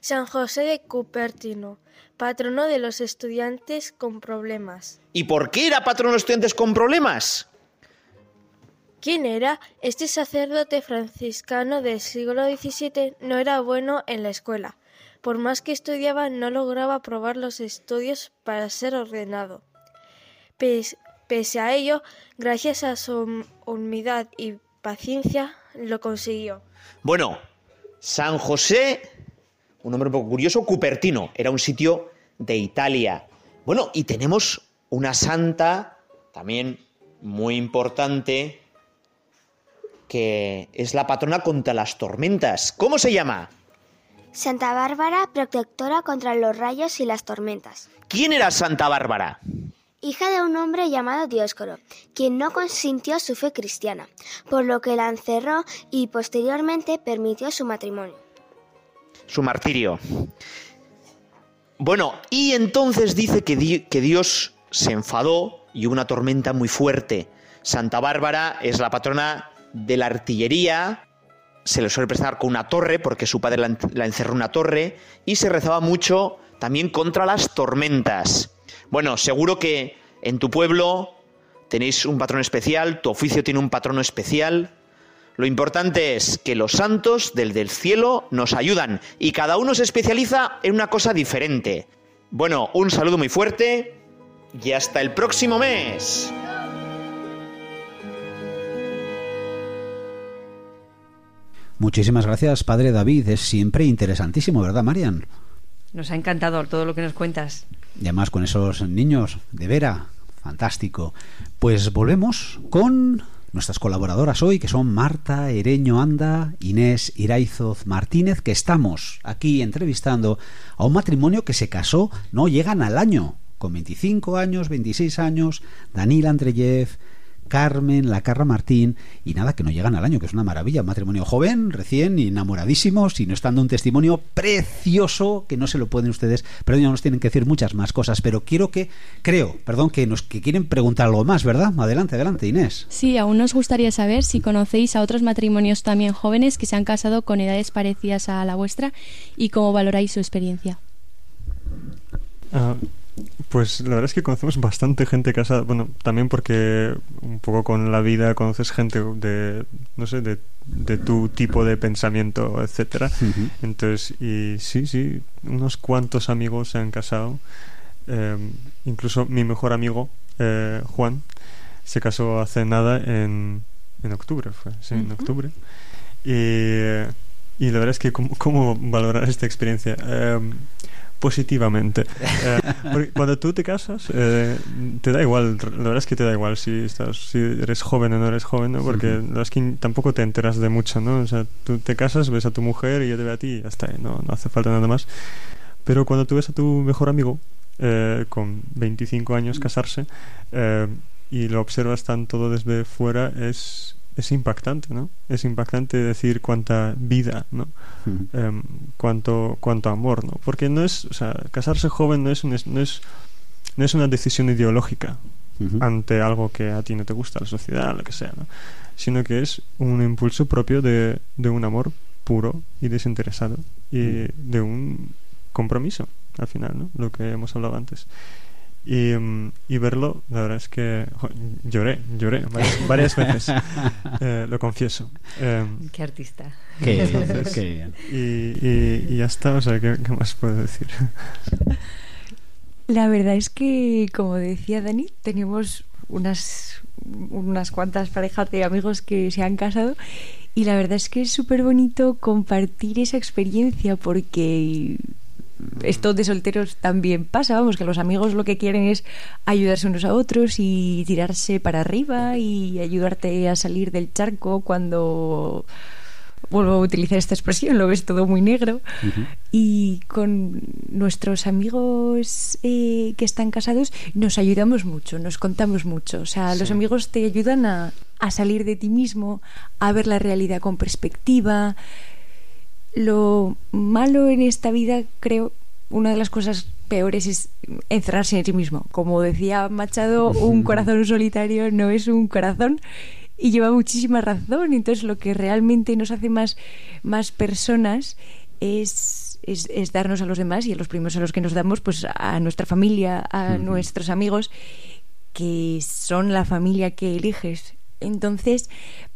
San José de Cupertino, patrono de los estudiantes con problemas. ¿Y por qué era patrono de los estudiantes con problemas? ¿Quién era? Este sacerdote franciscano del siglo diecisiete no era bueno en la escuela. Por más que estudiaba, no lograba aprobar los estudios para ser ordenado. Pese a ello, gracias a su humildad y paciencia, lo consiguió. Bueno, San José, un nombre un poco curioso, Cupertino, era un sitio de Italia. Bueno, y tenemos una santa, también muy importante, que es la patrona contra las tormentas. ¿Cómo se llama? Santa Bárbara, protectora contra los rayos y las tormentas. ¿Quién era Santa Bárbara? Hija de un hombre llamado Dioscoro, quien no consintió su fe cristiana, por lo que la encerró y posteriormente permitió su matrimonio. Su martirio. Bueno, y entonces dice que, di- que Dios se enfadó y hubo una tormenta muy fuerte. Santa Bárbara es la patrona de la artillería. Se le suele prestar con una torre, porque su padre la encerró en una torre, y se rezaba mucho también contra las tormentas. Bueno, seguro que en tu pueblo tenéis un patrón especial, tu oficio tiene un patrono especial. Lo importante es que los santos desde el cielo nos ayudan y cada uno se especializa en una cosa diferente. Bueno, un saludo muy fuerte y hasta el próximo mes. Muchísimas gracias, Padre David. Es siempre interesantísimo, ¿verdad, Marian? Nos ha encantado todo lo que nos cuentas. Y además con esos niños de Vera, fantástico. Pues volvemos con nuestras colaboradoras hoy, que son Marta Ereño Anda, Inés Iraizoz Martínez, que estamos aquí entrevistando a un matrimonio que se casó, no llegan al año, con veinticinco años, veintiséis años, Danila Andreyev, Carmen Lacarra Martín, y nada, que no llegan al año, que es una maravilla, un matrimonio joven, recién, enamoradísimos, y nos están dando un testimonio precioso que no se lo pueden ustedes, pero ya nos tienen que decir muchas más cosas, pero quiero que, creo, perdón, que nos que quieren preguntar algo más, ¿verdad? Adelante, adelante, Inés. Sí, aún nos gustaría saber si conocéis a otros matrimonios también jóvenes que se han casado con edades parecidas a la vuestra y cómo valoráis su experiencia. Uh. Pues la verdad es que conocemos bastante gente casada, bueno, también porque un poco con la vida conoces gente de, no sé, de, de tu tipo de pensamiento, etcétera. Uh-huh. Entonces, y sí, sí, unos cuantos amigos se han casado, eh, incluso mi mejor amigo, eh, Juan, se casó hace nada en, en octubre, fue, sí, uh-huh. en octubre, y, y la verdad es que ¿cómo, cómo valorar esta experiencia? Eh, positivamente. Eh, porque cuando tú te casas, eh, te da igual, la verdad es que te da igual si estás, si eres joven o no eres joven, ¿no? Porque la verdad es que tampoco te enteras de mucho, ¿no? O sea, tú te casas, ves a tu mujer y yo te veo a ti y ya está, no, no hace falta nada más. Pero cuando tú ves a tu mejor amigo eh, con veinticinco años casarse eh, y lo observas tan todo desde fuera, es... es impactante, ¿no? Es impactante decir cuánta vida, ¿no? Uh-huh. Eh, cuánto, cuánto amor, ¿no? Porque no es, o sea, casarse joven no es, un, no es, no es una decisión ideológica uh-huh. ante algo que a ti no te gusta, la sociedad, lo que sea, ¿no? Sino que es un impulso propio de, de un amor puro y desinteresado y uh-huh. de un compromiso, al final, ¿no? Lo que hemos hablado antes. Y, y verlo, la verdad es que jo, lloré, lloré varias, varias veces, eh, lo confieso. Eh, qué artista. Qué, entonces, qué bien. Y, y, y ya está, o sea, ¿qué, qué más puedo decir? La verdad es que, como decía Dani, tenemos unas, unas cuantas parejas de amigos que se han casado y la verdad es que es súper bonito compartir esa experiencia porque... esto de solteros también pasa, vamos, que los amigos lo que quieren es ayudarse unos a otros y tirarse para arriba y ayudarte a salir del charco cuando, vuelvo a utilizar esta expresión, lo ves todo muy negro. Uh-huh. Y con nuestros amigos eh, que están casados nos ayudamos mucho, nos contamos mucho, o sea, sí. Los amigos te ayudan a, a salir de ti mismo, a ver la realidad con perspectiva. Lo malo en esta vida, creo, una de las cosas peores es encerrarse en sí mismo. Como decía Machado, un corazón solitario no es un corazón y lleva muchísima razón. Entonces, lo que realmente nos hace más, más personas es, es, es darnos a los demás y a los primeros a los que nos damos, pues a nuestra familia, a uh-huh. nuestros amigos, que son la familia que eliges. Entonces,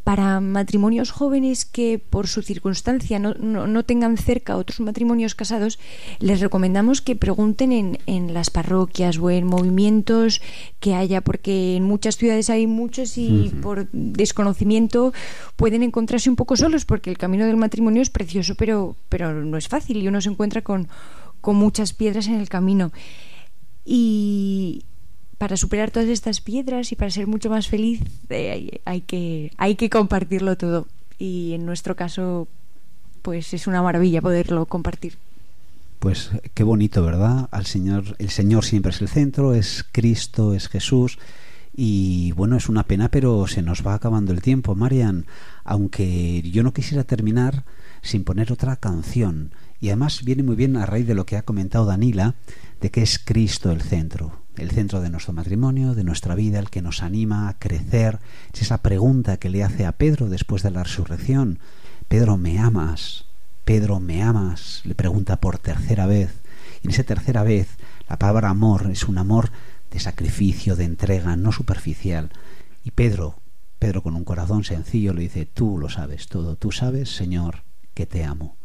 para matrimonios jóvenes que por su circunstancia no, no, no tengan cerca otros matrimonios casados, les recomendamos que pregunten en, en las parroquias o en movimientos que haya, porque en muchas ciudades hay muchos y uh-huh. por desconocimiento pueden encontrarse un poco solos, porque el camino del matrimonio es precioso, pero, pero no es fácil y uno se encuentra con, con muchas piedras en el camino. Y... para superar todas estas piedras y para ser mucho más feliz eh, hay, hay que hay que compartirlo todo y en nuestro caso pues es una maravilla poderlo compartir. Pues qué bonito, ¿verdad? Al Señor, el Señor siempre es el centro, es Cristo, es Jesús. Y bueno, es una pena, pero se nos va acabando el tiempo, Marian, aunque yo no quisiera terminar sin poner otra canción. Y además viene muy bien a raíz de lo que ha comentado Danila, de que es Cristo el centro, el centro de nuestro matrimonio, de nuestra vida, el que nos anima a crecer. Es esa pregunta que le hace a Pedro después de la resurrección. Pedro, ¿me amas? Pedro, ¿me amas? Le pregunta por tercera vez. Y en esa tercera vez, la palabra amor es un amor de sacrificio, de entrega, no superficial. Y Pedro, Pedro con un corazón sencillo le dice: tú lo sabes todo, tú sabes, Señor, que te amo.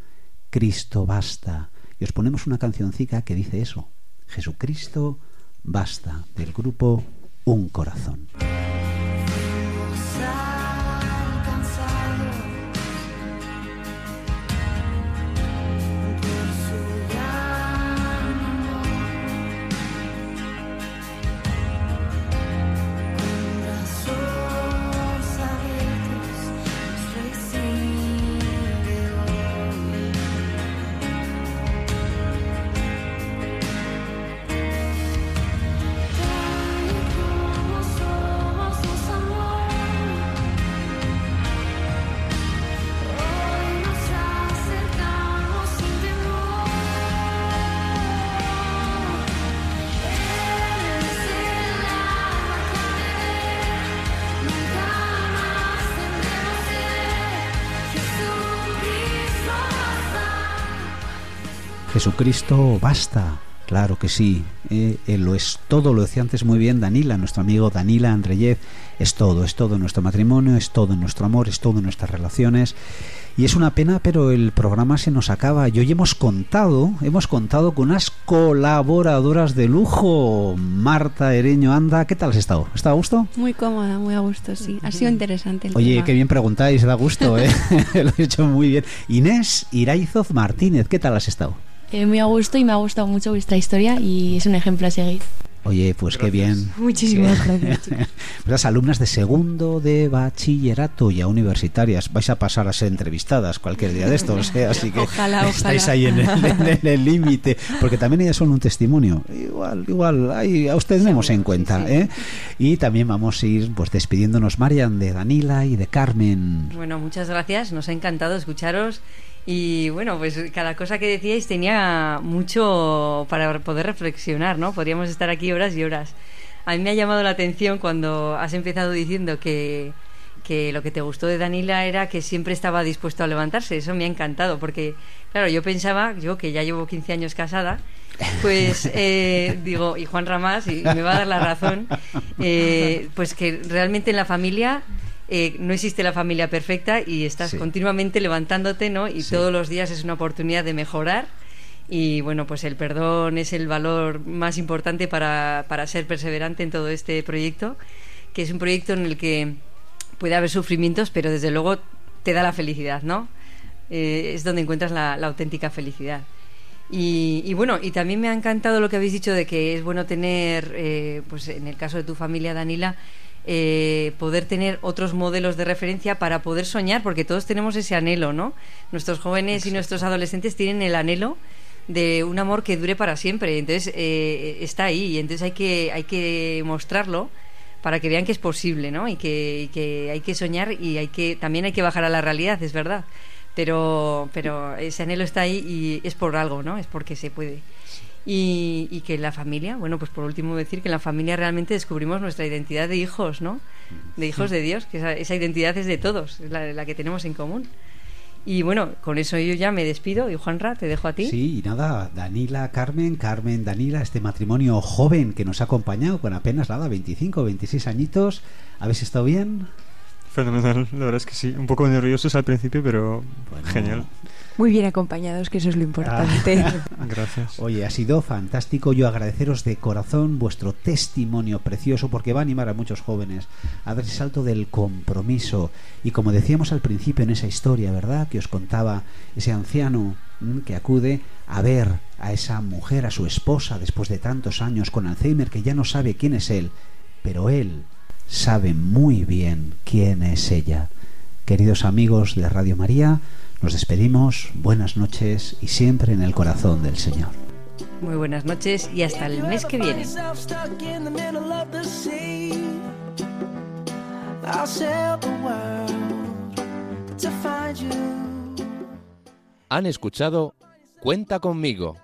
Cristo basta. Y os ponemos una cancioncica que dice eso: Jesucristo basta, del grupo Un Corazón. Jesucristo basta, claro que sí, eh, él lo es todo, lo decía antes muy bien Danila, nuestro amigo Danila Andreyev, es todo, es todo en nuestro matrimonio, es todo en nuestro amor, es todo en nuestras relaciones. Y es una pena, pero el programa se nos acaba y hoy hemos contado, hemos contado con unas colaboradoras de lujo. Marta Ereño Anda, ¿qué tal has estado? ¿Está a gusto? Muy cómoda, muy a gusto, sí. Ha sido interesante. El Oye, tema. Qué bien preguntáis, da gusto, ¿eh? Lo he hecho muy bien. Inés Iraizoz Martínez, ¿qué tal has estado? Eh, muy a gusto, y me ha gustado mucho vuestra historia y es un ejemplo a seguir. Oye, pues gracias. Qué bien. Muchísimas qué... gracias. Las alumnas de segundo de bachillerato ya universitarias, vais a pasar a ser entrevistadas cualquier día de estos, ¿eh? Así que ojalá, estáis ojalá. Ahí en el límite, porque también ellas son un testimonio. Igual, igual, ahí a ustedes tenemos sí, en cuenta, sí, sí. ¿eh? Y también vamos a ir pues despidiéndonos, Mariam, de Danila y de Carmen. Bueno, muchas gracias, nos ha encantado escucharos. Y bueno, pues cada cosa que decíais tenía mucho para poder reflexionar, ¿no? Podríamos estar aquí horas y horas. A mí me ha llamado la atención cuando has empezado diciendo que, que lo que te gustó de Danila era que siempre estaba dispuesto a levantarse. Eso me ha encantado porque, claro, yo pensaba, yo que ya llevo quince años casada, pues eh, digo, y Juan Ramás, y me va a dar la razón, eh, pues que realmente en la familia... Eh, no existe la familia perfecta y estás sí. continuamente levantándote, ¿no? Y sí. todos los días es una oportunidad de mejorar. Y bueno, pues el perdón es el valor más importante para, para ser perseverante en todo este proyecto, que es un proyecto en el que puede haber sufrimientos, pero desde luego te da la felicidad, ¿no? Eh, es donde encuentras la, la auténtica felicidad. Y, y bueno, y también me ha encantado lo que habéis dicho de que es bueno tener, eh, pues en el caso de tu familia, Danila, Eh, poder tener otros modelos de referencia para poder soñar, porque todos tenemos ese anhelo, ¿no? Nuestros jóvenes Exacto. y nuestros adolescentes tienen el anhelo de un amor que dure para siempre, entonces eh, está ahí, y entonces hay que, hay que mostrarlo para que vean que es posible, ¿no? Y que, y que hay que soñar, y hay que también hay que bajar a la realidad, es verdad, pero, pero ese anhelo está ahí y es por algo, ¿no? Es porque se puede. Y, y que la familia, bueno, pues por último decir que en la familia realmente descubrimos nuestra identidad de hijos, ¿no? De hijos de Dios, que esa, esa identidad es de todos, es la, la que tenemos en común. Y bueno, con eso yo ya me despido y Juanra, te dejo a ti. Sí, y nada, Danila, Carmen, Carmen, Danila, este matrimonio joven que nos ha acompañado con apenas nada, veinticinco, veintiséis añitos. ¿Habéis estado bien? Fenomenal, la verdad es que sí, un poco nerviosos al principio, pero bueno, genial. Muy bien acompañados, que eso es lo importante. Ah, gracias. Oye, ha sido fantástico. Yo agradeceros de corazón vuestro testimonio precioso, porque va a animar a muchos jóvenes a dar el salto del compromiso. Y como decíamos al principio en esa historia, ¿verdad?, que os contaba ese anciano que acude a ver a esa mujer, a su esposa, después de tantos años con Alzheimer, que ya no sabe quién es él, pero él sabe muy bien quién es ella. Queridos amigos de Radio María, nos despedimos, buenas noches y siempre en el corazón del Señor. Muy buenas noches y hasta el mes que viene. Han escuchado Cuenta conmigo,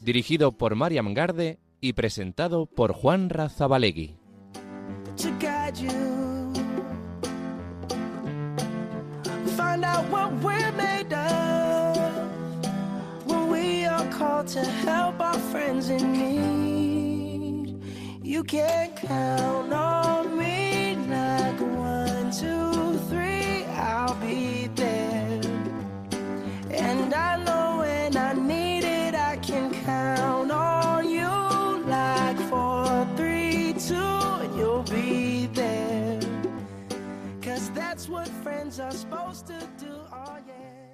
dirigido por Mariam Garde y presentado por Juan Razabalegui. To guide you, find out what we're made of when we are called to help our friends in need. You can count on me like one, two, three, I'll be there. And I know when I need it, I can count on you like four, three, two, and you'll be there. 'Cause that's what friends are supposed to be.